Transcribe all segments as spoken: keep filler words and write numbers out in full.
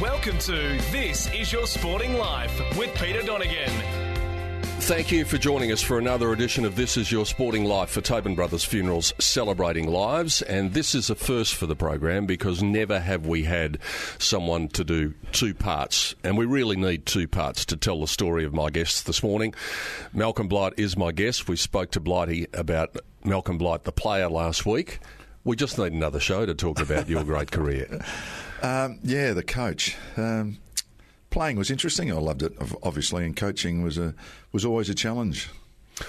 Welcome to This Is Your Sporting Life with Peter Donegan. Thank you for joining us for another edition of This Is Your Sporting Life for Tobin Brothers Funerals, celebrating lives. And this is a first for the program because never have we had someone to do two parts. And we really need two parts to tell the story of my guests this morning. Malcolm Blight is my guest. We spoke to Blighty about Malcolm Blight, the player, last week. We just need another show to talk about your great career. Um, yeah, the coach. Um, playing was interesting. I loved it, obviously, and coaching was a was always a challenge.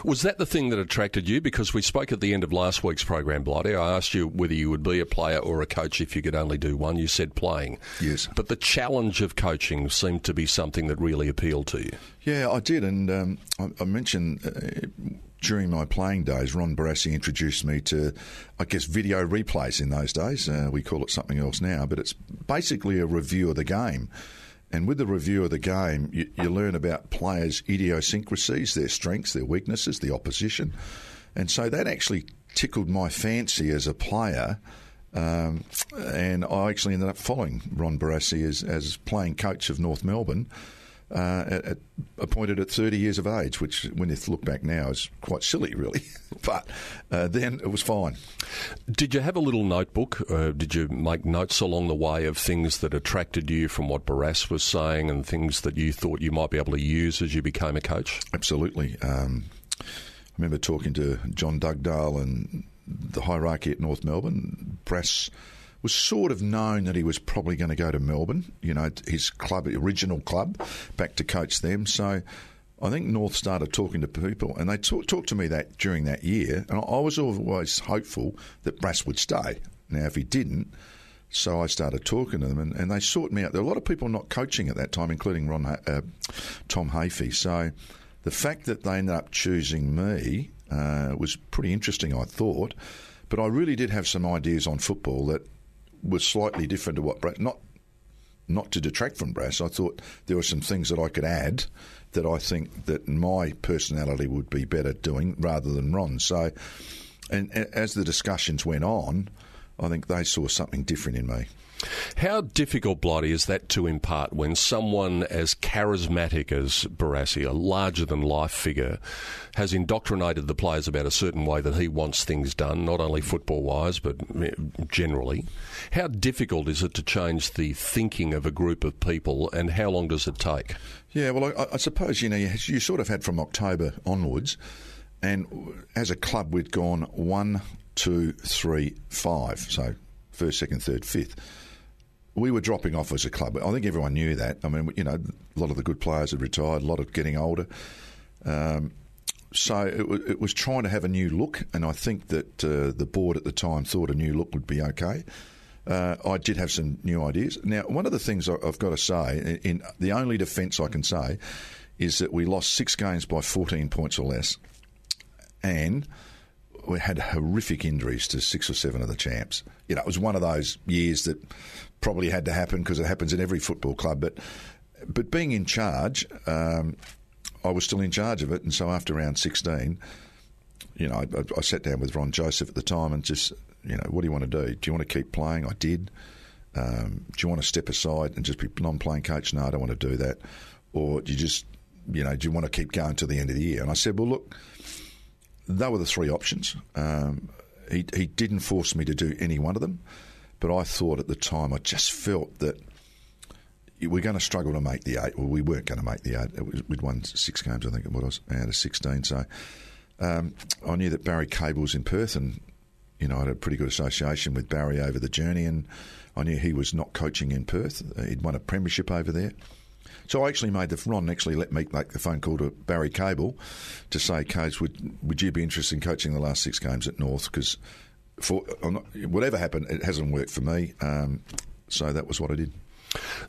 Was that the thing that attracted you? Because we spoke at the end of last week's program, Blighty. I asked you whether you would be a player or a coach if you could only do one. You said playing. Yes. But the challenge of coaching seemed to be something that really appealed to you. Yeah, I did. And um, I, I mentioned... Uh, During my playing days, Ron Barassi introduced me to, I guess, video replays in those days. Uh, we call it something else now, but it's basically a review of the game. And with the review of the game, you, you learn about players' idiosyncrasies, their strengths, their weaknesses, the opposition. And so that actually tickled my fancy as a player. Um, and I actually ended up following Ron Barassi as, as playing coach of North Melbourne. Uh, at, at, appointed at thirty years of age, which, when you look back now, is quite silly, really. But uh, then it was fine. Did you have a little notebook? Uh, did you make notes along the way of things that attracted you from what Barras was saying and things that you thought you might be able to use as you became a coach? Absolutely. Um, I remember talking to John Dugdale and the hierarchy at North Melbourne. Barras was sort of known that he was probably going to go to Melbourne, you know, his club, original club, back to coach them. So I think North started talking to people, and they talk, talked to me that during that year, and I was always hopeful that Brass would stay. Now, if he didn't, so I started talking to them, and, and they sought me out. There were a lot of people not coaching at that time, including Ron, uh, Tom Hafey. So the fact that they ended up choosing me uh, was pretty interesting, I thought. But I really did have some ideas on football that was slightly different to what Brass, not not to detract from Brass. I thought there were some things that I could add that I think that my personality would be better doing rather than Ron. So, and as the discussions went on, I think they saw something different in me. How difficult, Blighty, is that to impart when someone as charismatic as Barassi, a larger-than-life figure, has indoctrinated the players about a certain way that he wants things done, not only football-wise but generally? How difficult is it to change the thinking of a group of people, and how long does it take? Yeah, well, I, I suppose, you know, you, you sort of had from October onwards, and as a club we'd gone one, two, three, five, so first, second, third, fifth. We were dropping off as a club. I think everyone knew that. I mean, you know, a lot of the good players had retired, a lot of getting older. Um, so it, w- it was trying to have a new look, and I think that uh, the board at the time thought a new look would be okay. Uh, I did have some new ideas. Now, one of the things I've got to say, in the only defence I can say, is that we lost six games by fourteen points or less, and we had horrific injuries to six or seven of the champs. You know, it was one of those years that probably had to happen because it happens in every football club. But but being in charge, um, I was still in charge of it. And so after round sixteen, you know, I, I sat down with Ron Joseph at the time and just, you know, what do you want to do? Do you want to keep playing? I did. Um, do you want to step aside and just be non-playing coach? No, I don't want to do that. Or do you just, you know, do you want to keep going to the end of the year? And I said, well, look, they were the three options. Um, he, he didn't force me to do any one of them. But I thought at the time, I just felt that we're going to struggle to make the eight. Well, we weren't going to make the eight. It was, we'd won six games, I think it was, out of sixteen. So um, I knew that Barry Cable was in Perth, and you know I had a pretty good association with Barry over the journey, and I knew he was not coaching in Perth. He'd won a premiership over there. So I actually made the Ron actually let me make the phone call to Barry Cable to say, Coach, would would you be interested in coaching the last six games at North? Because for not, whatever happened, it hasn't worked for me. Um, so that was what I did.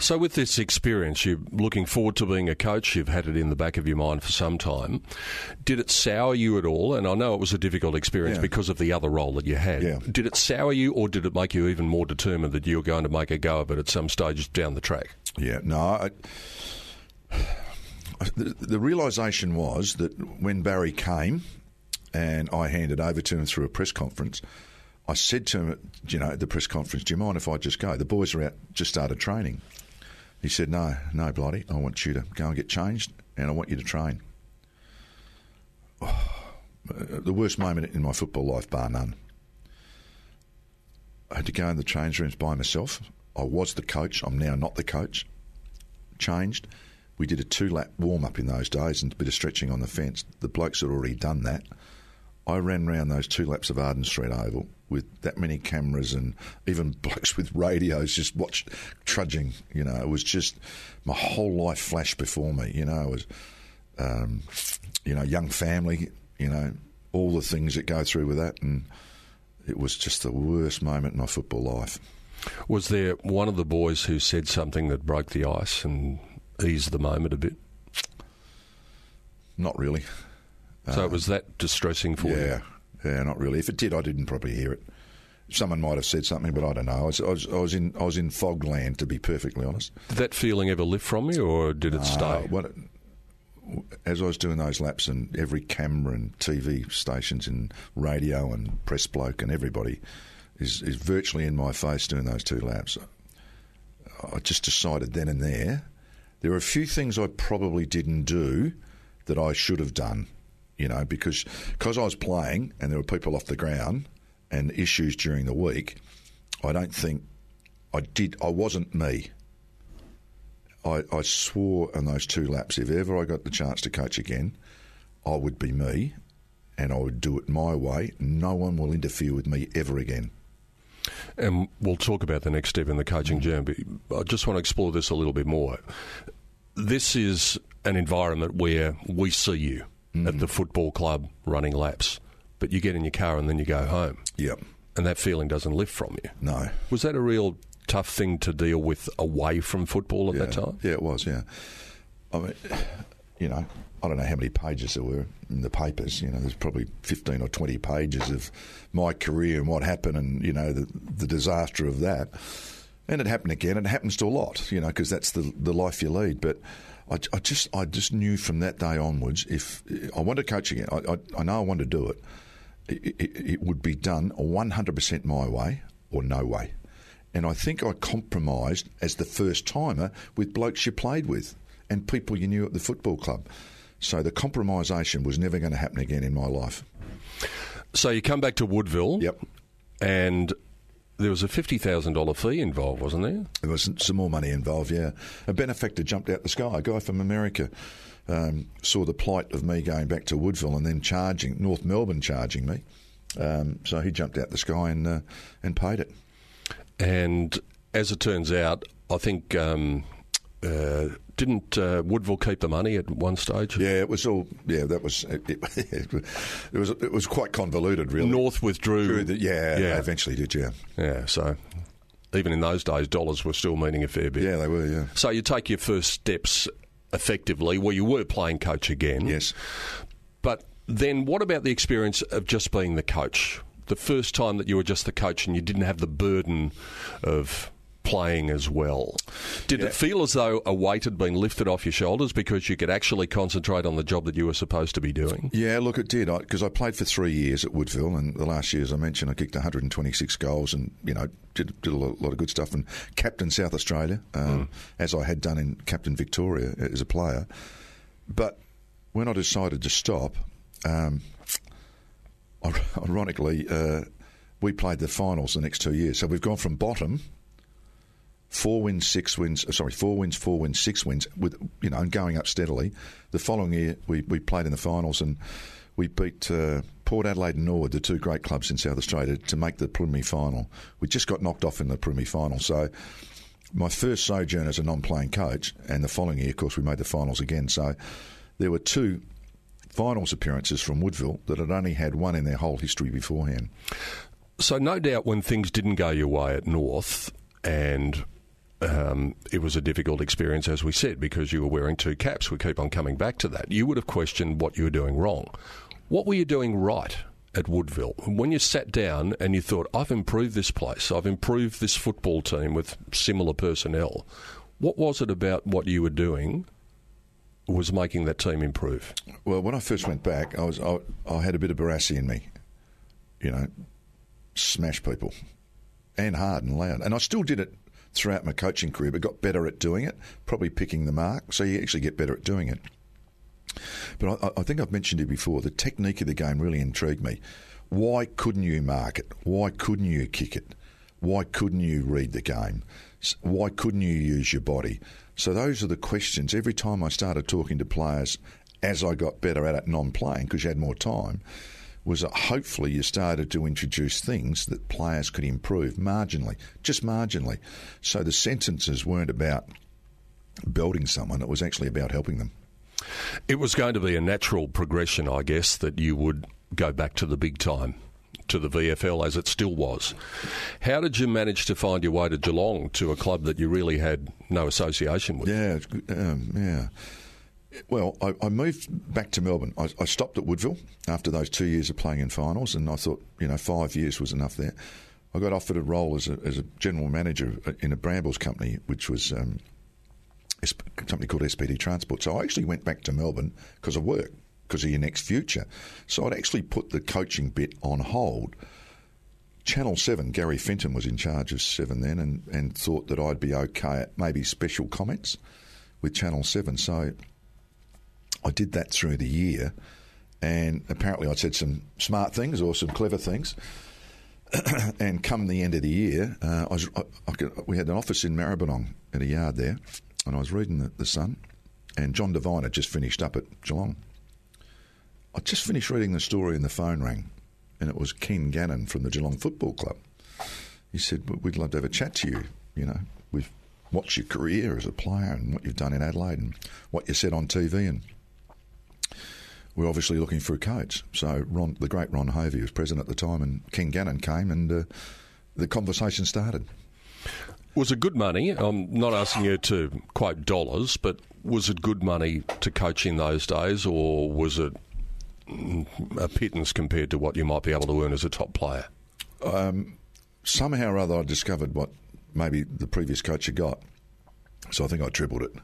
So with this experience, you're looking forward to being a coach. You've had it in the back of your mind for some time. Did it sour you at all? And I know it was a difficult experience yeah. because of the other role that you had. Yeah. Did it sour you, or did it make you even more determined that you were going to make a go of it at some stage down the track? Yeah, no. I, the, the realisation was that when Barry came and I handed over to him through a press conference, I said to him, you know, at the press conference, do you mind if I just go? The boys are out, just started training. He said, no, no, Blighty, I want you to go and get changed and I want you to train. Oh, the worst moment in my football life, bar none. I had to go in the change rooms by myself. I was the coach. I'm now not the coach. Changed. We did a two-lap warm-up in those days and a bit of stretching on the fence. The blokes had already done that. I ran round those two laps of Arden Street Oval with that many cameras and even blokes with radios just watch, trudging, you know. It was just my whole life flashed before me, you know. It was, um, you know, young family, you know, all the things that go through with that. And it was just the worst moment in my football life. Was there one of the boys who said something that broke the ice and eased the moment a bit? Not really. So um, it was that distressing for yeah, you? Yeah, not really. If it did, I didn't probably hear it. Someone might have said something, but I don't know. I was, I was, I was in, I was in fog land, to be perfectly honest. Did that feeling ever lift from you, or did it uh, stay? Well, as I was doing those laps, and every camera and T V stations and radio and press bloke and everybody is, is virtually in my face doing those two laps, I just decided then and there, there were a few things I probably didn't do that I should have done. You know, because because I was playing and there were people off the ground and issues during the week, I don't think I did. I wasn't me. I, I swore on those two laps, if ever I got the chance to coach again, I would be me and I would do it my way. No one will interfere with me ever again. And we'll talk about the next step in the coaching journey, but I just want to explore this a little bit more. This is an environment where we see you. Mm. At the football club running laps, but you get in your car and then you go home. Yep. And that feeling doesn't lift from you. No. Was that a real tough thing to deal with away from football at yeah. that time? Yeah, it was, yeah. I mean, you know, I don't know how many pages there were in the papers. You know, there's probably fifteen or twenty pages of my career and what happened and, you know, the, the disaster of that. And it happened again. It happens to a lot, you know, because that's the, the life you lead. But I, I just, I just knew from that day onwards, if I wanted to coach again, I, I, I know I wanted to do it. It, it. It would be done one hundred percent my way or no way. And I think I compromised as the first timer with blokes you played with and people you knew at the football club. So the compromisation was never going to happen again in my life. So you come back to Woodville. Yep. And there was a fifty thousand dollars fee involved, wasn't there? There was some more money involved, yeah. A benefactor jumped out the sky. A guy from America um, saw the plight of me going back to Woodville and then charging, North Melbourne charging me. Um, so he jumped out the sky and uh, and paid it. And as it turns out, I think, um, uh, didn't uh, Woodville keep the money at one stage? Yeah, it was all, yeah, that was, it, it, it was it was quite convoluted, really. North withdrew. The, yeah, yeah. eventually did, yeah. Yeah, so even in those days, dollars were still meaning a fair bit. Yeah, they were, yeah. So you take your first steps effectively, well, you were playing coach again. Yes. But then what about the experience of just being the coach? The first time that you were just the coach and you didn't have the burden of playing as well. Did yeah. it feel as though a weight had been lifted off your shoulders because you could actually concentrate on the job that you were supposed to be doing? Yeah, look, it did. Because I, I played for three years at Woodville, and the last year, as I mentioned, I kicked one hundred twenty-six goals and, you know, did, did a lot of good stuff and captained South Australia, um, mm. as I had done in captain Victoria as a player. But when I decided to stop, um, ironically, uh, we played the finals the next two years. So we've gone from bottom, four wins, six wins, sorry, four wins, four wins, six wins, with, you know, and going up steadily. The following year, we, we played in the finals and we beat uh, Port Adelaide and Norwood, the two great clubs in South Australia, to make the preliminary final. We just got knocked off in the preliminary final. So my first sojourn as a non-playing coach, and the following year, of course, we made the finals again. So there were two finals appearances from Woodville that had only had one in their whole history beforehand. So no doubt when things didn't go your way at North, and um, it was a difficult experience, as we said, because you were wearing two caps. We keep on coming back to that. You would have questioned what you were doing wrong. What were you doing right at Woodville? When you sat down and you thought, I've improved this place, I've improved this football team with similar personnel, what was it about what you were doing was making that team improve? Well, when I first went back, I was I, I had a bit of Barassi in me, you know, smash people, and hard and loud. And I still did it throughout my coaching career, but got better at doing it, probably picking the mark. So you actually get better at doing it. But I, I think I've mentioned it before, the technique of the game really intrigued me. Why couldn't you mark it? Why couldn't you kick it? Why couldn't you read the game? Why couldn't you use your body? So those are the questions. Every time I started talking to players as I got better at it, non-playing, because you had more time, was that hopefully you started to introduce things that players could improve marginally, just marginally. So the sentences weren't about belting someone. It was actually about helping them. It was going to be a natural progression, I guess, that you would go back to the big time, to the V F L as it still was. How did you manage to find your way to Geelong, to a club that you really had no association with? Yeah, um, yeah. Well, I, I moved back to Melbourne. I, I stopped at Woodville after those two years of playing in finals, and I thought, you know, five years was enough there. I got offered a role as a, as a general manager in a Brambles company, which was um, a company called S P D Transport. So I actually went back to Melbourne because of work, because of your next future. So I'd actually put the coaching bit on hold. Channel seven, Gary Fenton was in charge of seven then, and, and thought that I'd be okay at maybe special comments with Channel seven. So I did that through the year, and apparently I'd said some smart things or some clever things. And come the end of the year, uh, I was, I, I could, we had an office in Maribyrnong at a yard there, and I was reading the, the Sun, and John Devine had just finished up at Geelong. I just finished reading the story and the phone rang, and it was Ken Gannon from the Geelong Football Club. He said, we'd love to have a chat to you, you know, with what's your career as a player and what you've done in Adelaide and what you said on T V, and we're obviously looking for a coach. So Ron, the great Ron Hafey was president at the time, and Ken Gannon came, and uh, the conversation started. Was it good money? I'm not asking you to quote dollars, but was it good money to coach in those days, or was it a pittance compared to what you might be able to earn as a top player? Um, somehow or other I discovered what maybe the previous coach had got, so I think I tripled it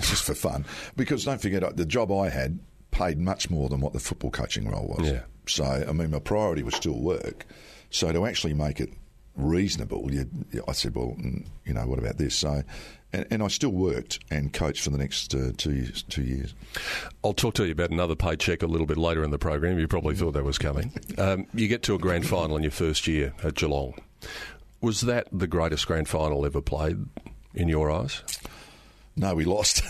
just for fun, because don't forget, the job I had paid much more than what the football coaching role was. Yeah. So, I mean, my priority was still work. So to actually make it reasonable, you, I said, well, you know, what about this? So, and, and I still worked and coached for the next uh, two, years, two years. I'll talk to you about another paycheck a little bit later in the program. You probably thought that was coming. Um, you get to a grand final in your first year at Geelong. Was that the greatest grand final ever played in your eyes? No, we lost.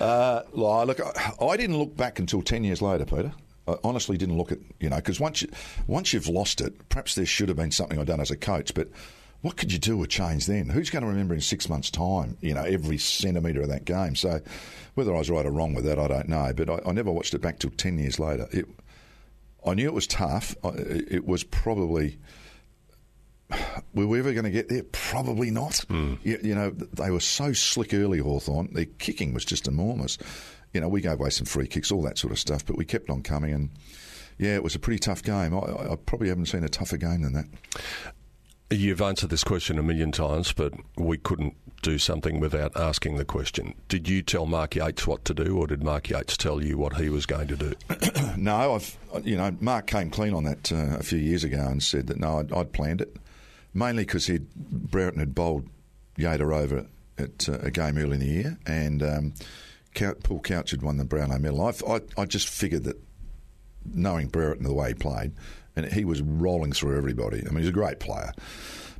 uh, look, I didn't look back until ten years later, Peter. I honestly didn't look at, you know, because once, you, once you've lost it, perhaps there should have been something I'd done as a coach, but what could you do with change then? Who's going to remember in six months' time, you know, every centimetre of that game? So whether I was right or wrong with that, I don't know, but I, I never watched it back till ten years later. It, I knew it was tough. I, it was probably... Were we ever going to get there? Probably not. Mm. You, you know, they were so slick early, Hawthorne. Their kicking was just enormous. You know, we gave away some free kicks, all that sort of stuff, but we kept on coming. And, yeah, it was a pretty tough game. I, I probably haven't seen a tougher game than that. You've answered this question a million times, but we couldn't do something without asking the question. Did you tell Mark Yates what to do, or did Mark Yates tell you what he was going to do? No, I've, you know, Mark came clean on that uh, a few years ago and said that, no, I'd, I'd planned it. Mainly because Brereton had bowled Yater over at uh, a game early in the year, and um, Paul Couch had won the Brownlow medal. I, I, I just figured that, knowing Brereton the way he played, and he was rolling through everybody. I mean, he's a great player.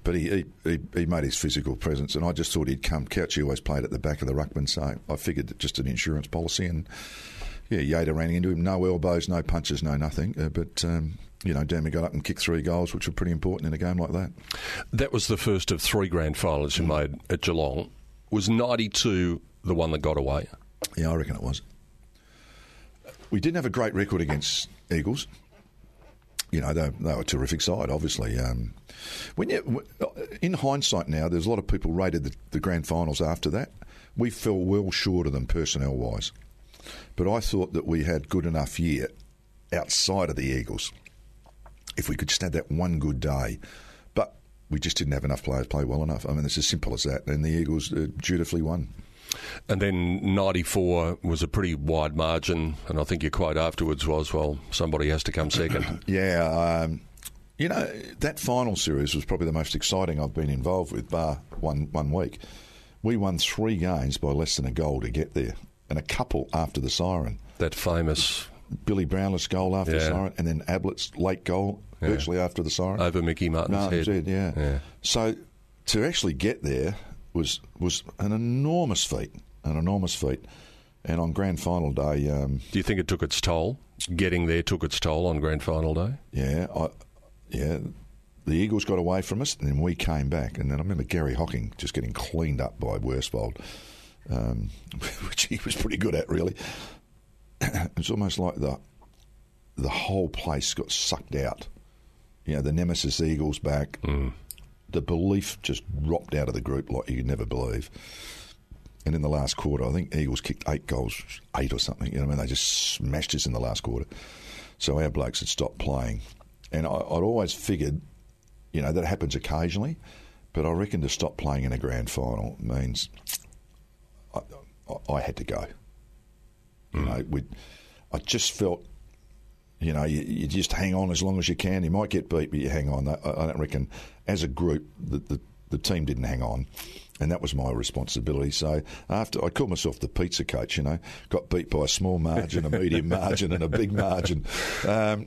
But he, he he made his physical presence, and I just thought he'd come. Couch, he always played at the back of the ruckman, so I figured just an insurance policy. And, yeah, Yater ran into him. No elbows, no punches, no nothing. Uh, but, um, you know, Dammy got up and kicked three goals, which were pretty important in a game like that. That was the first of three grand finals you made at Geelong. Was ninety-two the one that got away? Yeah, I reckon it was. We didn't have a great record against Eagles. You know, they, they were a terrific side, obviously. Um, when you, in hindsight now, there's a lot of people rated the, the grand finals after that. We fell well short of them personnel-wise. But I thought that we had good enough year outside of the Eagles if we could just have that one good day. But we just didn't have enough players play well enough. I mean, it's as simple as that. And the Eagles uh, dutifully won. And then ninety-four was a pretty wide margin, and I think your quote afterwards was, well, somebody has to come second. yeah, um, you know, that final series was probably the most exciting I've been involved with, bar one, one week. We won three games by less than a goal to get there, and a couple after the siren. That famous... Billy Brownless goal after yeah. the siren, and then Ablett's late goal yeah. virtually after the siren. Over Mickey Martin's no, head. Said, yeah. yeah. So to actually get there... was was an enormous feat, an enormous feat. And on grand final day... Um, Do you think it took its toll? Getting there took its toll on grand final day? Yeah. I, yeah. The Eagles got away from us, and then we came back. And then I remember Gary Hocking just getting cleaned up by Worsfold, um, which he was pretty good at, really. It's almost like the the whole place got sucked out. You know, the nemesis Eagles back... Mm. The belief just dropped out of the group like you could never believe. And in the last quarter, I think Eagles kicked eight goals, eight or something. You know what I mean? They just smashed us in the last quarter. So our blokes had stopped playing. And I, I'd always figured, you know, that happens occasionally, but I reckon to stop playing in a grand final means I, I, I had to go. Mm. You know, we, I just felt, you know, you, you just hang on as long as you can. You might get beat, but you hang on. I, I don't reckon... As a group, the, the the team didn't hang on, and that was my responsibility. So after I called myself the pizza coach, you know, got beat by a small margin, a medium margin, and a big margin, um,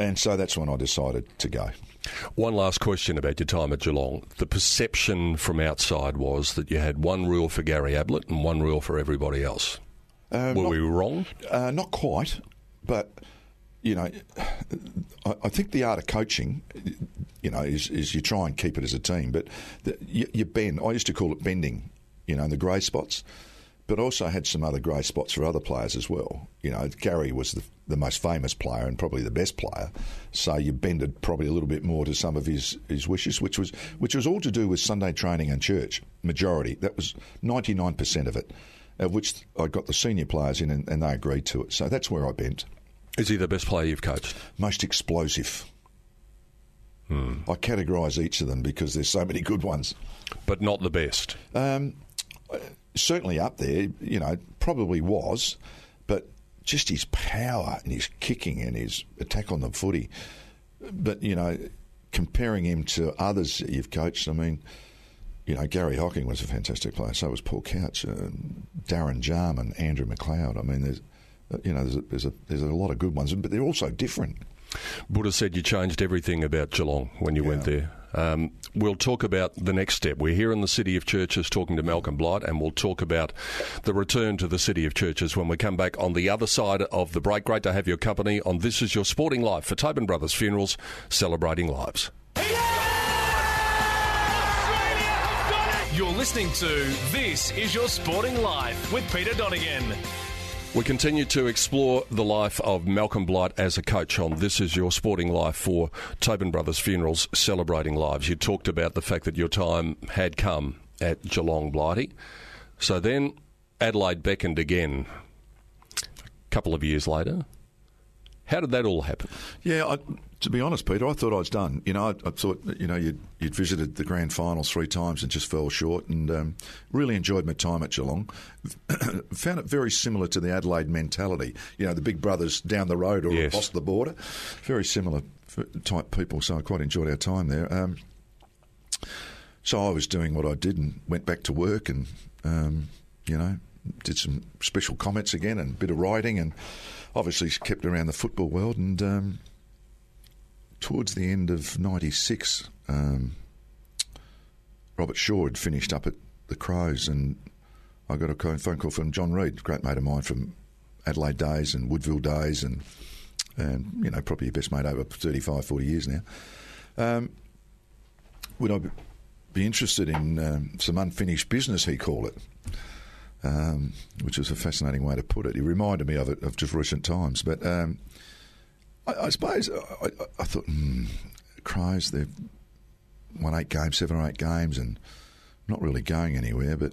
and so that's when I decided to go. One last question about your time at Geelong. The perception from outside was that you had one rule for Gary Ablett and one rule for everybody else. Um, Were not, we wrong? Uh, not quite, but. You know, I think the art of coaching, you know, is, is you try and keep it as a team. But the, you, you bend. I used to call it bending, you know, in the grey spots. But also had some other grey spots for other players as well. You know, Gary was the, the most famous player and probably the best player. So you bended probably a little bit more to some of his, his wishes, which was which was all to do with Sunday training and church, majority. That was ninety-nine percent of it, of which I got the senior players in and, and they agreed to it. So that's where I bent. Is he the best player you've coached? Most explosive. Hmm. I categorise each of them because there's so many good ones. But not the best? Um, certainly up there, you know, probably was. But just his power and his kicking and his attack on the footy. But, you know, comparing him to others that you've coached, I mean, you know, Gary Hocking was a fantastic player. So was Paul Couch, uh, Darren Jarman, Andrew McLeod. I mean, there's... You know, there's a, there's, a, there's a lot of good ones, but they're also different. Buddha said you changed everything about Geelong when you yeah. went there. Um, we'll talk about the next step. We're here in the City of Churches talking to Malcolm Blight, and we'll talk about the return to the City of Churches when we come back on the other side of the break. Great to have your company on This Is Your Sporting Life for Tobin Brothers Funerals, celebrating lives. Yeah! You're listening to This Is Your Sporting Life with Peter Donegan. We continue to explore the life of Malcolm Blight as a coach on This Is Your Sporting Life for Tobin Brothers Funerals, celebrating lives. You talked about the fact that your time had come at Geelong, Blighty. So then Adelaide beckoned again a couple of years later. How did that all happen? Yeah, I, to be honest, Peter, I thought I was done. You know, I, I thought, you know, you'd, you'd visited the grand finals three times and just fell short, and um, really enjoyed my time at Geelong. Found it very similar to the Adelaide mentality. You know, the big brothers down the road or yes. across the border. Very similar type people, so I quite enjoyed our time there. Um, so I was doing what I did and went back to work and, um, you know, did some special comments again and a bit of writing and obviously kept around the football world and um, towards the end of ninety-six, um, Robert Shaw had finished up at the Crows, and I got a phone call from John Reid, a great mate of mine from Adelaide days and Woodville days, and, and you know, probably your best mate over thirty-five, forty years now. Um, would I be interested in um, some unfinished business, he called it, um, which was a fascinating way to put it. He reminded me of it, of just recent times. But um, I, I suppose I, I thought, hmm, Crows, they've won eight games, seven or eight games, and not really going anywhere. But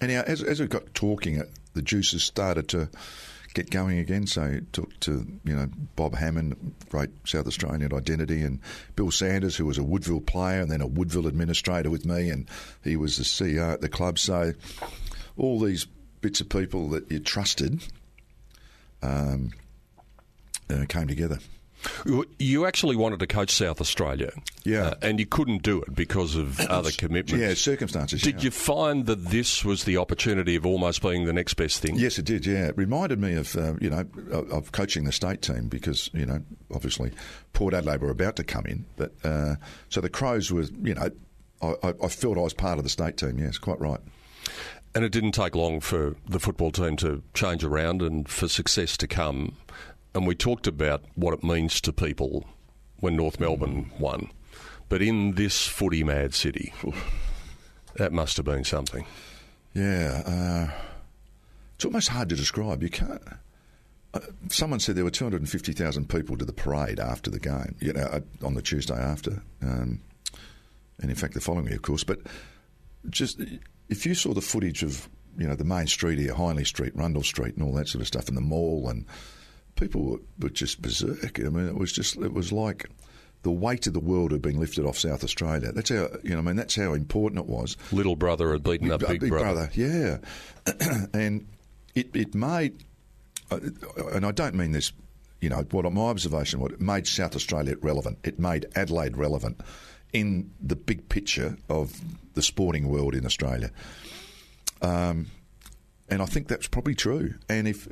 anyhow, as, as we got talking, the juices started to get going again. So talked to, you know, Bob Hammond, great South Australian identity, and Bill Sanders, who was a Woodville player and then a Woodville administrator with me, and he was the C E O at the club. So all these bits of people that you trusted um, uh, came together. You actually wanted to coach South Australia. Yeah. Uh, and you couldn't do it because of other commitments. Yeah, circumstances. Did yeah. you find that this was the opportunity of almost being the next best thing? Yes, it did, yeah. It reminded me of, uh, you know, of coaching the state team because, you know, obviously Port Adelaide were about to come in. But uh, so the Crows were, you know, I, I felt I was part of the state team, yes, quite right. And it didn't take long for the football team to change around and for success to come. And we talked about what it means to people when North Melbourne won. But in this footy-mad city, that must have been something. Yeah. Uh, it's almost hard to describe. You can't... Uh, someone said there were two hundred fifty thousand people to the parade after the game, you know, on the Tuesday after. Um, and, in fact, the following year, of course. But just if you saw the footage of, you know, the main street here, Hindley Street, Rundle Street and all that sort of stuff, and the mall and... People were just berserk. I mean, it was just, it was like the weight of the world had been lifted off South Australia. That's how, you know, I mean, that's how important it was. Little brother had beaten up Big, big brother. Yeah. And it, it made, and I don't mean this, you know, what my observation was, it made South Australia relevant. It made Adelaide relevant in the big picture of the sporting world in Australia. Um, and I think that's probably true. And if...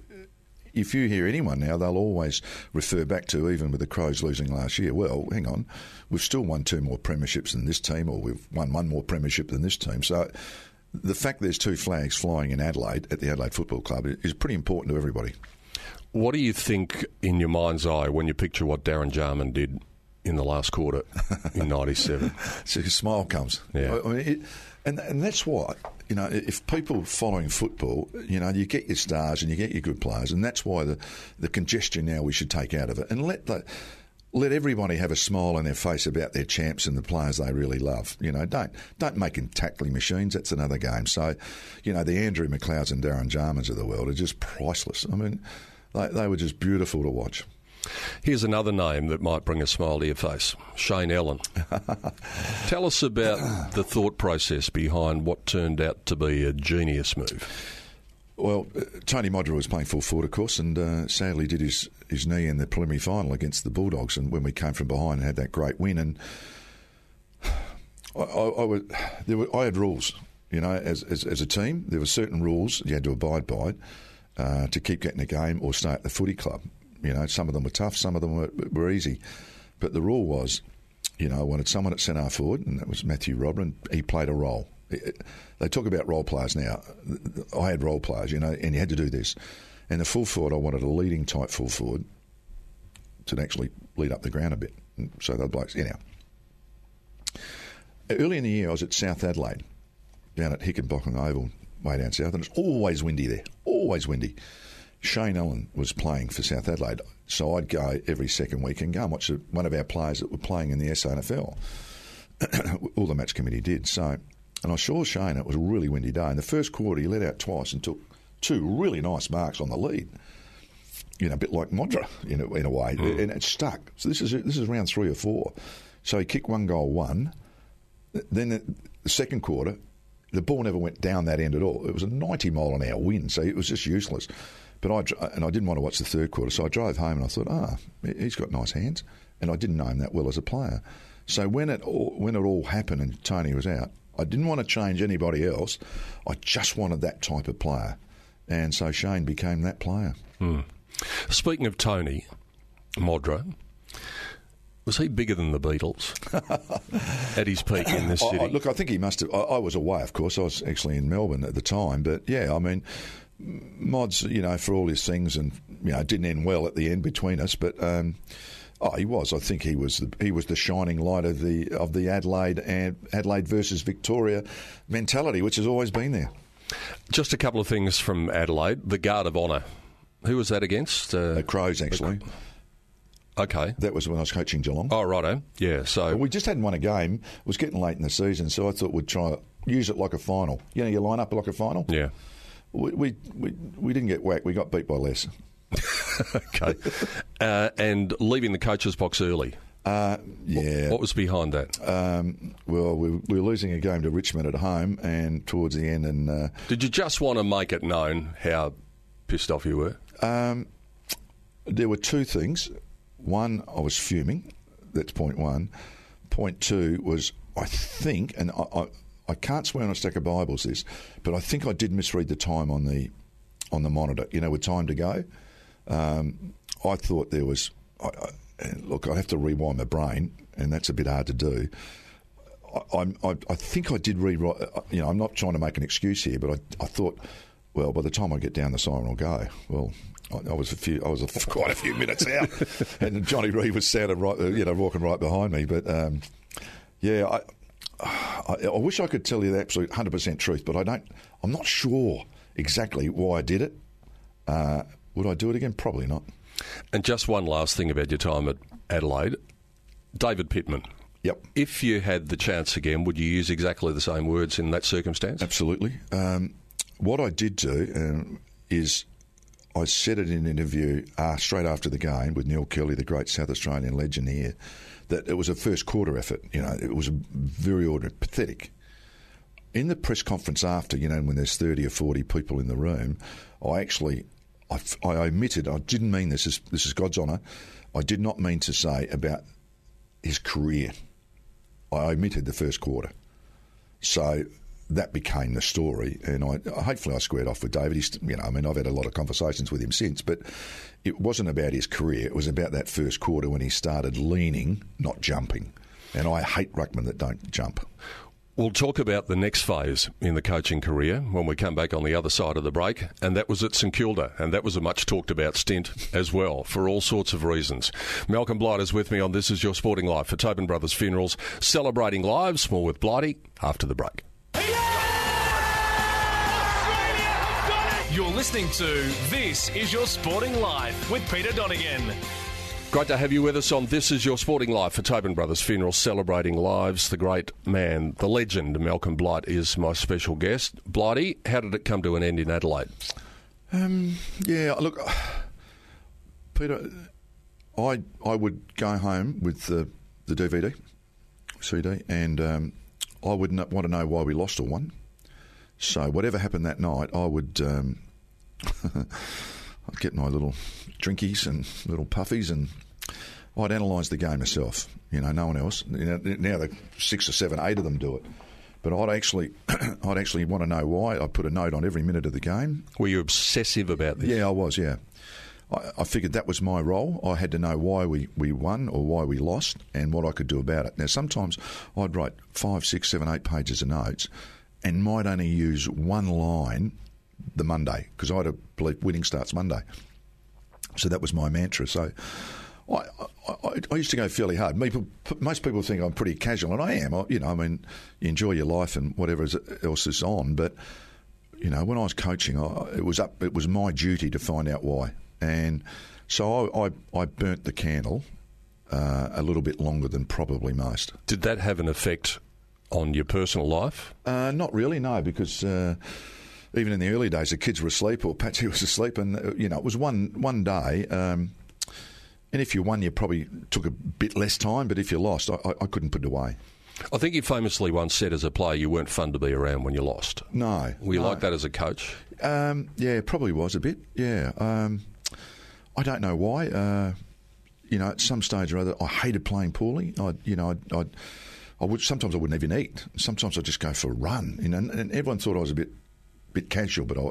If you hear anyone now, they'll always refer back to, even with the Crows losing last year, well, hang on, we've still won two more premierships than this team, or we've won one more premiership than this team. So the fact there's two flags flying in Adelaide at the Adelaide Football Club is pretty important to everybody. What do you think in your mind's eye when you picture what Darren Jarman did in the last quarter in ninety-seven? So a smile comes. Yeah. I mean, it, and, and that's why... You know, if people following football, you know, you get your stars and you get your good players, and that's why the, the congestion now we should take out of it and let the, let everybody have a smile on their face about their champs and the players they really love. You know, don't don't make them tackling machines. That's another game. So, you know, the Andrew McLeods and Darren Jarmans of the world are just priceless. I mean, they, they were just beautiful to watch. Here's another name that might bring a smile to your face, Shane Ellen. Tell us about the thought process behind what turned out to be a genius move. Well, Tony Modra was playing full forward, of course, and uh, sadly did his, his knee in the preliminary final against the Bulldogs, and when we came from behind and had that great win. And I, I, I, was, there were, I had rules, you know, as, as, as a team. There were certain rules you had to abide by uh, to keep getting a game or stay at the footy club. You know, some of them were tough, some of them were, were easy. But the rule was, you know, I wanted someone at centre forward, and that was Matthew Robin. He played a role. It, they talk about role players now. I had role players, you know, and you had to do this. And the full forward, I wanted a leading type full forward to actually lead up the ground a bit. So those blokes, anyhow. Early in the year, I was at South Adelaide, down at Hickenbockham Oval, way down south, and it's always windy there, always windy. Shane Ellen was playing for South Adelaide, so I'd go every second week and go and watch one of our players that were playing in the S A N F L. All the match committee did. So, and I saw Shane. It was a really windy day. In the first quarter, he let out twice and took two really nice marks on the lead. You know, a bit like Modra in a, in a way, mm. and it stuck. So this is this is round three or four. So he kicked one goal, one. Then the, the second quarter, the ball never went down that end at all. It was a ninety mile an hour wind, so it was just useless. But I, and I didn't want to watch the third quarter, so I drove home and I thought, ah, he's got nice hands. And I didn't know him that well as a player. So when it all, when it all happened and Tony was out, I didn't want to change anybody else. I just wanted that type of player. And so Shane became that player. Mm. Speaking of Tony Modra, Was he bigger than the Beatles at his peak in this city? I, I, look, I think he must have. I, I was away, of course. I was actually in Melbourne at the time. But, yeah, I mean, Mod's, you know, for all his things and, you know, it didn't end well at the end between us. But, um, oh, he was. I think he was the, he was the shining light of the of the Adelaide and Adelaide versus Victoria mentality, which has always been there. Just a couple of things from Adelaide. The Guard of Honour. Who was that against? Uh, the Crows, actually. The, Okay. That was when I was coaching Geelong. Oh, righto. Yeah, so... We just hadn't won a game. It was getting late in the season, so I thought we'd try to use it like a final. You know, you line up like a final? Yeah. We we we, we didn't get whacked. We got beat by less. Okay. uh, and leaving the coach's box early. Uh, yeah. What, what was behind that? Um, well, we, we were losing a game to Richmond at home and towards the end and... Uh, Did you just want to make it known how pissed off you were? Um, there were two things... One, I was fuming. That's point one. Point two was, I think, and I, I, I can't swear on a stack of Bibles this, but I think I did misread the time on the on the monitor, you know, with time to go. Um, I thought there was... I, I, look, I have to rewind my brain, and that's a bit hard to do. I, I, I think I did rewrite... You know, I'm not trying to make an excuse here, but I, I thought, well, by the time I get down the siren, I'll go. Well... I was a few. I was a, quite a few minutes out, and Johnny Reid was standing right, you know, walking right behind me. But um, yeah, I, I, I wish I could tell you the absolute hundred percent truth, but I don't. I'm not sure exactly why I did it. Uh, would I do it again? Probably not. And just one last thing about your time at Adelaide, David Pittman. Yep. If you had the chance again, would you use exactly the same words in that circumstance? Absolutely. Um, what I did do um, is. I said it in an interview uh, straight after the game with Neil Kelly, the great South Australian legend here, that it was a first quarter effort. You know, it was very ordinary, pathetic. In the press conference after, you know, when there's thirty or forty people in the room, I actually, I, I omitted, I didn't mean this, is, this is God's honour, I did not mean to say about his career. I omitted the first quarter. So... That became the story, and I hopefully I squared off with David. He's, you know, I mean, I've had a lot of conversations with him since, but it wasn't about his career. It was about that first quarter when he started leaning, not jumping. And I hate ruckmen that don't jump. We'll talk about the next phase in the coaching career when we come back on the other side of the break, and that was at St Kilda, and that was a much-talked-about stint as well, for all sorts of reasons. Malcolm Blight is with me on This Is Your Sporting Life for Tobin Brothers Funerals, celebrating lives, more with Blighty after the break. You're listening to This Is Your Sporting Life with Peter Donegan. Great to have you with us on This Is Your Sporting Life for Tobin Brothers Funeral, celebrating lives. The great man, the legend, Malcolm Blight is my special guest. Blighty, how did it come to an end in Adelaide? Um, yeah, look, Peter, I I would go home with the, the D V D, C D, and um, I would not want to know why we lost or won. So whatever happened that night, I would um, I'd get my little drinkies and little puffies, and I'd analyse the game myself. You know, no one else. You know, now the six or seven, eight of them do it, but I'd actually, I'd actually want to know why. I'd put a note on every minute of the game. Were you obsessive about this? Yeah, I was. Yeah, I, I figured that was my role. I had to know why we, we won or why we lost, and what I could do about it. Now, sometimes I'd write five, six, seven, eight pages of notes. And might only use one line the Monday, because I believe winning starts Monday. So that was my mantra. So I, I, I used to go fairly hard. People, most people think I'm pretty casual, and I am. I, you know, I mean, you enjoy your life and whatever else is on. But you know, when I was coaching, I, it was up. It was my duty to find out why. And so I, I, I burnt the candle uh, a little bit longer than probably most. Did that have an effect on your personal life? Uh, not really, no, because uh, even in the early days, the kids were asleep or Patsy was asleep, and you know it was one one day. Um, and if you won, you probably took a bit less time, but if you lost, I, I couldn't put it away. I think you famously once said as a player you weren't fun to be around when you lost. No. Were you no. like that as a coach? Um, yeah, probably was a bit, yeah. Um, I don't know why. Uh, you know, at some stage or other, I hated playing poorly. I, you know, I'd... I'd I would sometimes I wouldn't even eat. Sometimes I'd just go for a run, you know. And, and everyone thought I was a bit, bit casual, but I,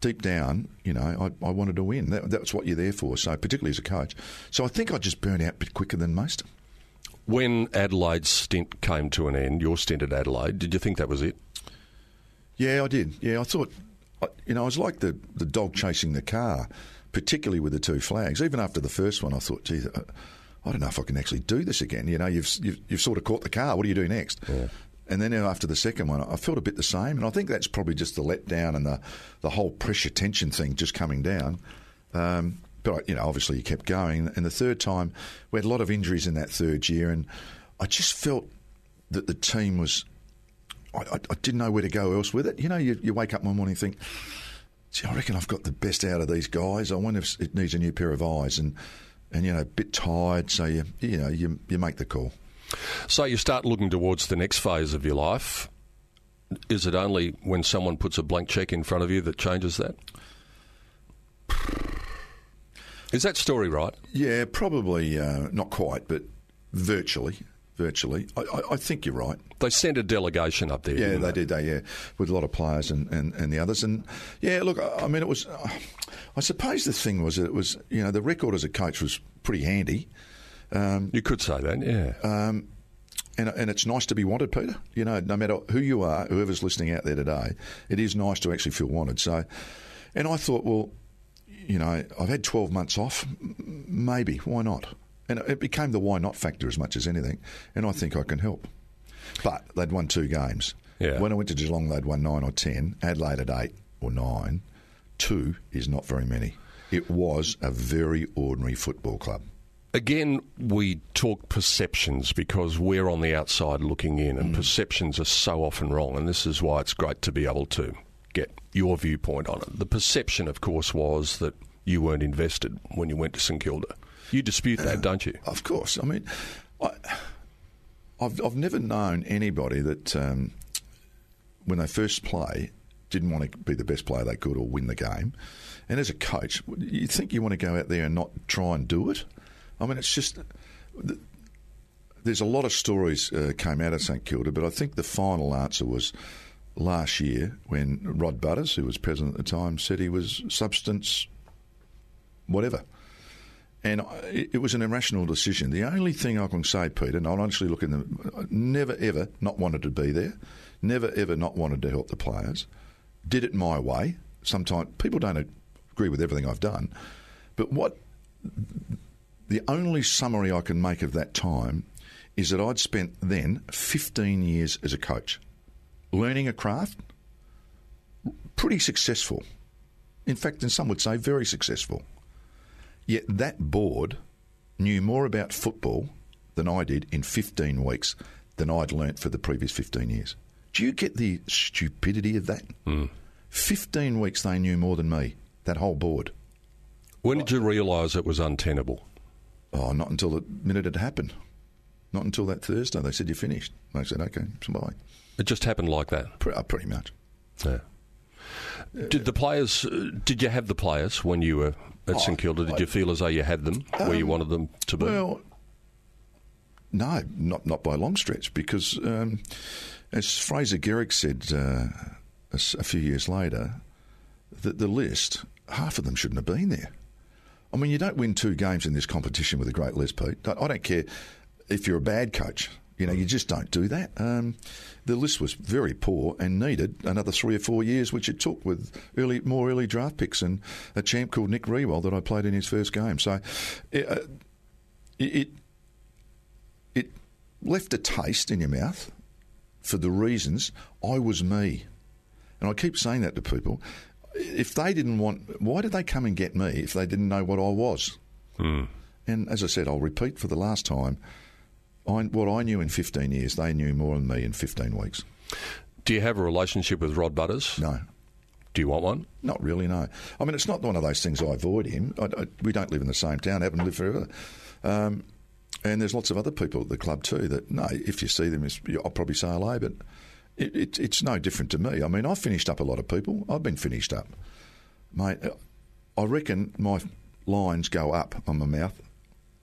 deep down, you know, I, I wanted to win. That, that's what you're there for. So particularly as a coach, so I think I just burned out a bit quicker than most. When Adelaide's stint came to an end, your stint at Adelaide, did you think that was it? Yeah, I did. Yeah, I thought, you know, I was like the, the dog chasing the car, particularly with the two flags. Even after the first one, I thought, geez, I don't know if I can actually do this again. You know, you've you've, you've sort of caught the car. What do you do next? Yeah. And then after the second one, I felt a bit the same. And I think that's probably just the letdown and the, the whole pressure tension thing just coming down. Um, but, you know, obviously you kept going. And the third time, we had a lot of injuries in that third year. And I just felt that the team was... I, I didn't know where to go else with it. You know, you, you wake up one morning and think, gee, I reckon I've got the best out of these guys. I wonder if it needs a new pair of eyes. And, and you know, a bit tired. So, you, you know, you, you make the call. So you start looking towards the next phase of your life. Is it only when someone puts a blank cheque in front of you that changes that? Is that story right? Yeah, probably uh, not quite, but virtually. Virtually. I, I, I think you're right. They sent a delegation up there. Yeah, they, they did, they, yeah, with a lot of players and, and, and the others. And, yeah, look, I, I mean, it was... I suppose the thing was that it was, you know, the record as a coach was pretty handy. Um, you could say that, yeah. Um, and and it's nice to be wanted, Peter. You know, no matter who you are, whoever's listening out there today, it is nice to actually feel wanted. So, and I thought, well, you know, I've had twelve months off. Maybe, why not? And it became the why not factor as much as anything. And I think I can help. But they'd won two games. Yeah. When I went to Geelong, they'd won nine or ten. Adelaide at eight or nine. Two is not very many. It was a very ordinary football club. Again, we talk perceptions because we're on the outside looking in, and mm. perceptions are so often wrong, and this is why it's great to be able to get your viewpoint on it. The perception, of course, was that you weren't invested when you went to St Kilda. You dispute that, uh, don't you? Of course. I mean, I, I've, I've never known anybody that, um, when they first play, didn't want to be the best player they could or win the game. And as a coach, you think you want to go out there and not try and do it? I mean, it's just, there's a lot of stories uh, came out of St Kilda, but I think the final answer was last year when Rod Butters, who was president at the time, said he was substance whatever. And it was an irrational decision. The only thing I can say, Peter, and I'll honestly look in the... I never, ever not wanted to be there, never, ever not wanted to help the players, did it my way. Sometimes people don't agree with everything I've done, but what... The only summary I can make of that time is that I'd spent then fifteen years as a coach, learning a craft, pretty successful. In fact, and some would say very successful. Yet that board knew more about football than I did in fifteen weeks than I'd learnt for the previous fifteen years. Do you get the stupidity of that? Mm. fifteen weeks they knew more than me, that whole board. When did you realise it was untenable? Oh, not until the minute it happened. Not until that Thursday. They said, you're finished. I said, okay, bye. It just happened like that? Pretty, uh, pretty much. Yeah. Did uh, the players, uh, did you have the players when you were at St Kilda? Did I, you feel as though you had them um, where you wanted them to be? Well, no, not not by a long stretch because, um, as Fraser Garrick said uh, a, a few years later, that the list, half of them shouldn't have been there. I mean, you don't win two games in this competition with a great list, Pete. I don't care if you're a bad coach. You know, you just don't do that. Um, the list was very poor and needed another three or four years, which it took with early, more early draft picks and a champ called Nick Rewald that I played in his first game. So it uh, it, it left a taste in your mouth for the reasons I was me. And I keep saying that to people. If they didn't want... Why did they come and get me if they didn't know what I was? Mm. And as I said, I'll repeat for the last time, I, what I knew in fifteen years, they knew more than me in fifteen weeks. Do you have a relationship with Rod Butters? No. Do you want one? Not really, no. I mean, it's not one of those things I avoid him. I, I, we don't live in the same town, haven't lived forever. Um, and there's lots of other people at the club too that, no, if you see them, I'll probably say hello, but... It, it, it's no different to me. I mean, I've finished up a lot of people. I've been finished up. Mate, I reckon my lines go up on my mouth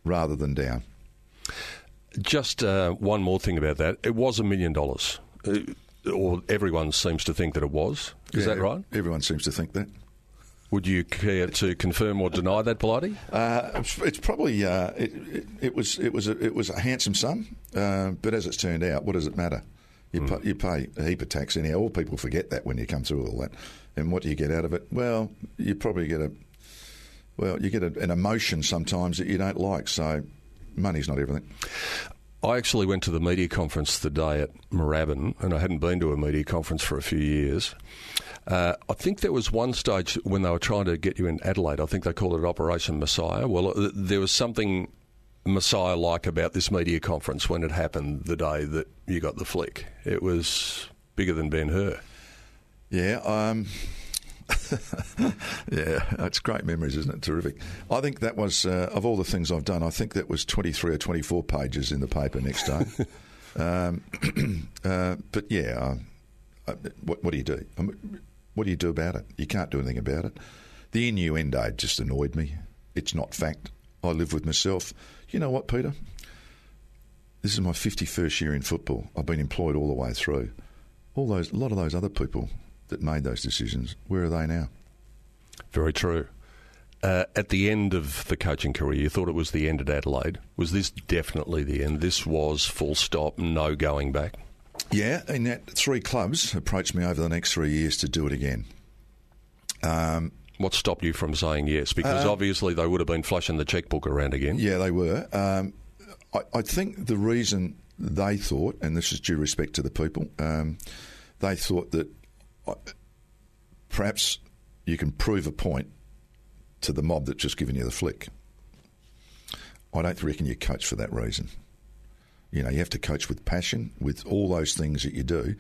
rather than down. Just uh, one more thing about that. It was a million dollars. Or everyone seems to think that it was. Is yeah, that right? Everyone seems to think that. Would you care to confirm or deny that, Blighty? Uh, it's probably uh, it, it, it was it was a, it was a handsome sum, uh, but as it's turned out, what does it matter? You mm. pay, you pay a heap of tax anyhow. All people forget that when you come through all that, and what do you get out of it? Well, you probably get a well, you get a, an emotion sometimes that you don't like. So, money's not everything. I actually went to the media conference the day at Moorabbin, and I hadn't been to a media conference for a few years. Uh, I think there was one stage when they were trying to get you in Adelaide. I think they called it Operation Messiah. Well, there was something Messiah-like about this media conference when it happened the day that you got the flick. It was bigger than Ben-Hur. Yeah, um, yeah, it's great memories, isn't it? Terrific. I think that was, uh, of all the things I've done, I think that was twenty-three or twenty-four pages in the paper next day. um, uh, but yeah, I, I, what, what do you do? I mean, what do you do about it? You can't do anything about it. The innuendo just annoyed me. It's not fact. I live with myself. You know what, Peter? This is my fifty-first year in football. I've been employed all the way through. All those, a lot of those other people that made those decisions, where are they now? Very true. Uh, at the end of the coaching career, you thought it was the end at Adelaide. Was this definitely the end? This was full stop, no going back? Yeah, and that three clubs approached me over the next three years to do it again. Um, what stopped you from saying yes? Because uh, obviously they would have been flushing the checkbook around again. Yeah, they were. Um, I, I think the reason they thought, and this is due respect to the people, um, they thought that perhaps you can prove a point to the mob that's just given you the flick. I don't reckon you coach for that reason. You know, you have to coach with passion, with all those things that you do.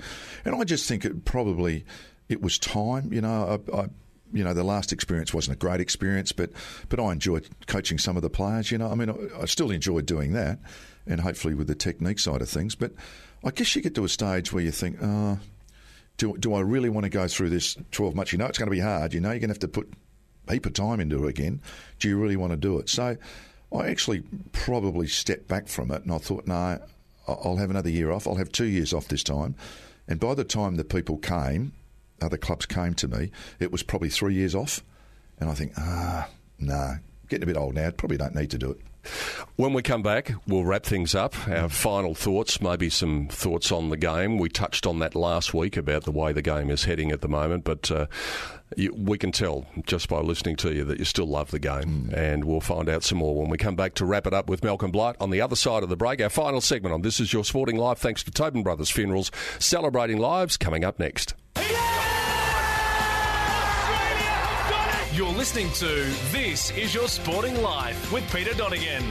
And I just think it probably it was time. You know, I, I you know the last experience wasn't a great experience, but but I enjoyed coaching some of the players. You know, I mean, I, I still enjoy doing that, and hopefully with the technique side of things. But I guess you get to a stage where you think, oh, Do, do I really want to go through this twelve months? You know it's going to be hard. You know you're going to have to put a heap of time into it again. Do you really want to do it? So I actually probably stepped back from it, and I thought, no, I'll have another year off. I'll have two years off this time. And by the time the people came, other clubs came to me, it was probably three years off. And I think, ah, no, getting a bit old now. Probably don't need to do it. When we come back, we'll wrap things up. Our final thoughts, maybe some thoughts on the game. We touched on that last week about the way the game is heading at the moment, but uh, you, we can tell just by listening to you that you still love the game, mm. and we'll find out some more when we come back to wrap it up with Malcolm Blight on the other side of the break. Our final segment on This Is Your Sporting Life, thanks to Tobin Brothers Funerals, celebrating lives, coming up next. You're listening to This Is Your Sporting Life with Peter Donegan.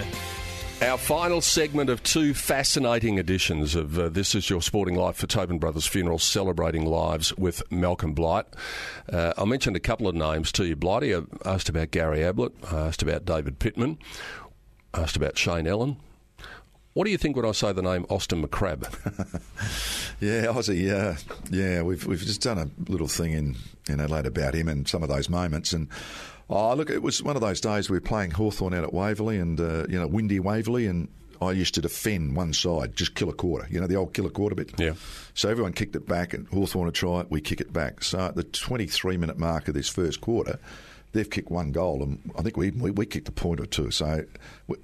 Our final segment of two fascinating editions of uh, This Is Your Sporting Life for Tobin Brothers Funeral, celebrating lives with Malcolm Blight. Uh, I mentioned a couple of names to you, Blighty. I asked about Gary Ablett. I asked about David Pittman. I asked about Shane Ellen. What do you think when I say the name Austin McCrabb? yeah, Aussie, uh, yeah, we've we've just done a little thing in, in Adelaide about him and some of those moments. And, oh, look, it was one of those days we were playing Hawthorne out at Waverley and, uh, you know, windy Waverley, and I used to defend one side, just kill a quarter, you know, the old kill a quarter bit. Yeah. So everyone kicked it back, and Hawthorne would try it, we kick it back. So at the twenty-three minute mark of this first quarter, they've kicked one goal, and I think we we, we kicked a point or two. So... We,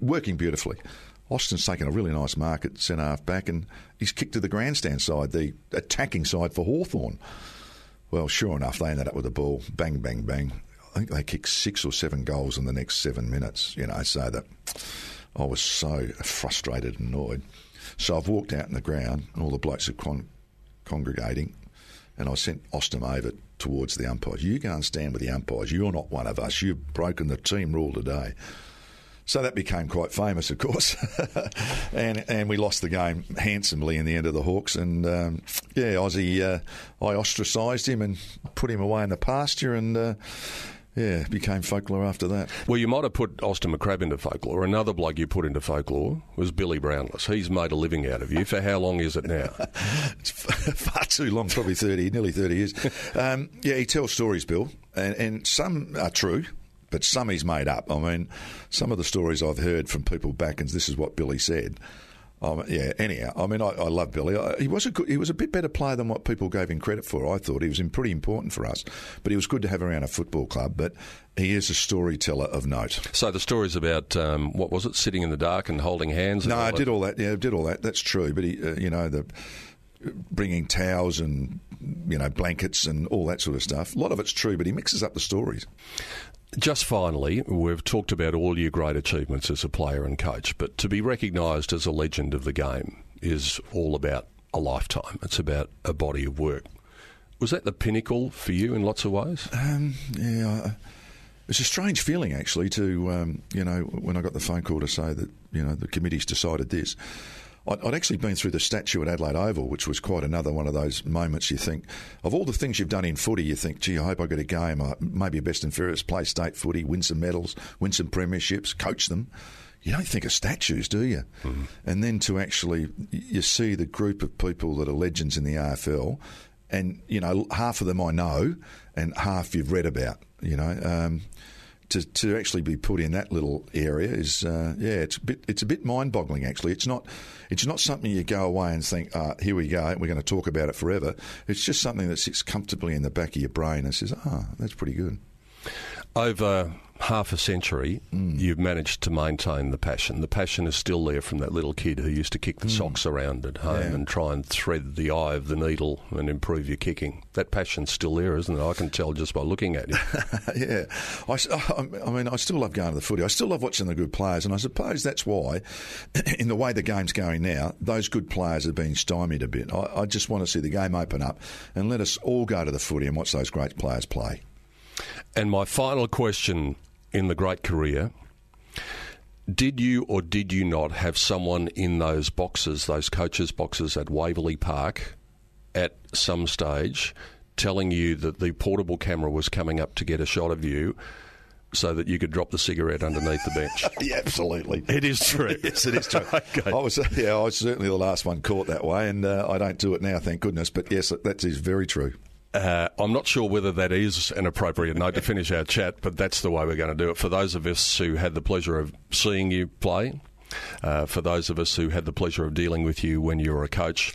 working beautifully. Austin's taken a really nice mark at centre-half back, and he's kicked to the grandstand side, the attacking side for Hawthorn. Well, sure enough, they ended up with the ball. Bang, bang, bang. I think they kicked six or seven goals in the next seven minutes, you know, so that I was so frustrated and annoyed. So I've walked out in the ground, and all the blokes are con- congregating, and I sent Austin over towards the umpires. You go and stand with the umpires. You're not one of us. You've broken the team rule today. So that became quite famous, of course, and and we lost the game handsomely in the end of the Hawks. And um, yeah, Aussie, uh, I ostracised him and put him away in the pasture, and uh, yeah, became folklore after that. Well, you might have put Austin McCrabb into folklore. Another bloke you put into folklore was Billy Brownless. He's made a living out of you. For how long is it now? It's far too long, probably thirty, nearly thirty years. Um, yeah, he tells stories, Bill, and and some are true. But some he's made up. I mean, some of the stories I've heard from people back, and this is what Billy said, Um, yeah, anyhow, I mean, I, I love Billy. I, he was a good, he was a bit better player than what people gave him credit for, I thought. He was in pretty important for us, but he was good to have around a football club, but he is a storyteller of note. So the stories about, um, what was it, sitting in the dark and holding hands? And no, I did all that, yeah, did all that, that's true, but, he, uh, you know, the bringing towels and, you know, blankets and all that sort of stuff. A lot of it's true, but he mixes up the stories. Just finally, we've talked about all your great achievements as a player and coach, but to be recognised as a legend of the game is all about a lifetime. It's about a body of work. Was that the pinnacle for you in lots of ways? Um, yeah, it's a strange feeling, actually, to, um, you know, when I got the phone call to say that, you know, the committee's decided this. I'd actually been through the statue at Adelaide Oval, which was quite another one of those moments you think, of all the things you've done in footy, you think, gee, I hope I get a game, I, maybe best and fairest, play state footy, win some medals, win some premierships, coach them. You don't think of statues, do you? Mm-hmm. And then to actually, you see the group of people that are legends in the A F L, and, you know, half of them I know, and half you've read about, you know. Um, To, to actually be put in that little area is uh, yeah it's a bit it's a bit mind-boggling, actually. It's not it's not something you go away and think, uh, here we go, we're going to talk about it forever. It's just something that sits comfortably in the back of your brain and says, ah, oh, that's pretty good. Over half a century, mm. you've managed to maintain the passion. The passion is still there from that little kid who used to kick the mm. socks around at home yeah. and try and thread the eye of the needle and improve your kicking. That passion's still there, isn't it? I can tell just by looking at you. yeah. I, I mean, I still love going to the footy. I still love watching the good players, and I suppose that's why, in the way the game's going now, those good players are being stymied a bit. I, I just want to see the game open up and let us all go to the footy and watch those great players play. And my final question... In the great career, did you or did you not have someone in those boxes, those coaches' boxes at Waverley Park at some stage, telling you that the portable camera was coming up to get a shot of you so that you could drop the cigarette underneath the bench? Yeah, absolutely. It is true. Yes, it is true. Okay. I was, yeah, I was certainly the last one caught that way, and uh, I don't do it now, thank goodness, but yes, that is very true. Uh, I'm not sure whether that is an appropriate note to finish our chat, but that's the way we're going to do it. For those of us who had the pleasure of seeing you play, uh, for those of us who had the pleasure of dealing with you when you were a coach,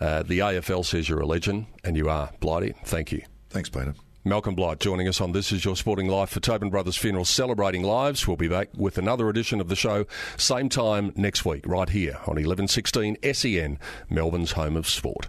uh, the A F L says you're a legend, and you are. Blighty, thank you. Thanks, Peter. Malcolm Blight joining us on This Is Your Sporting Life for Tobin Brothers Funeral, celebrating lives. We'll be back with another edition of the show, same time next week, right here on eleven sixteen S E N, Melbourne's home of sport.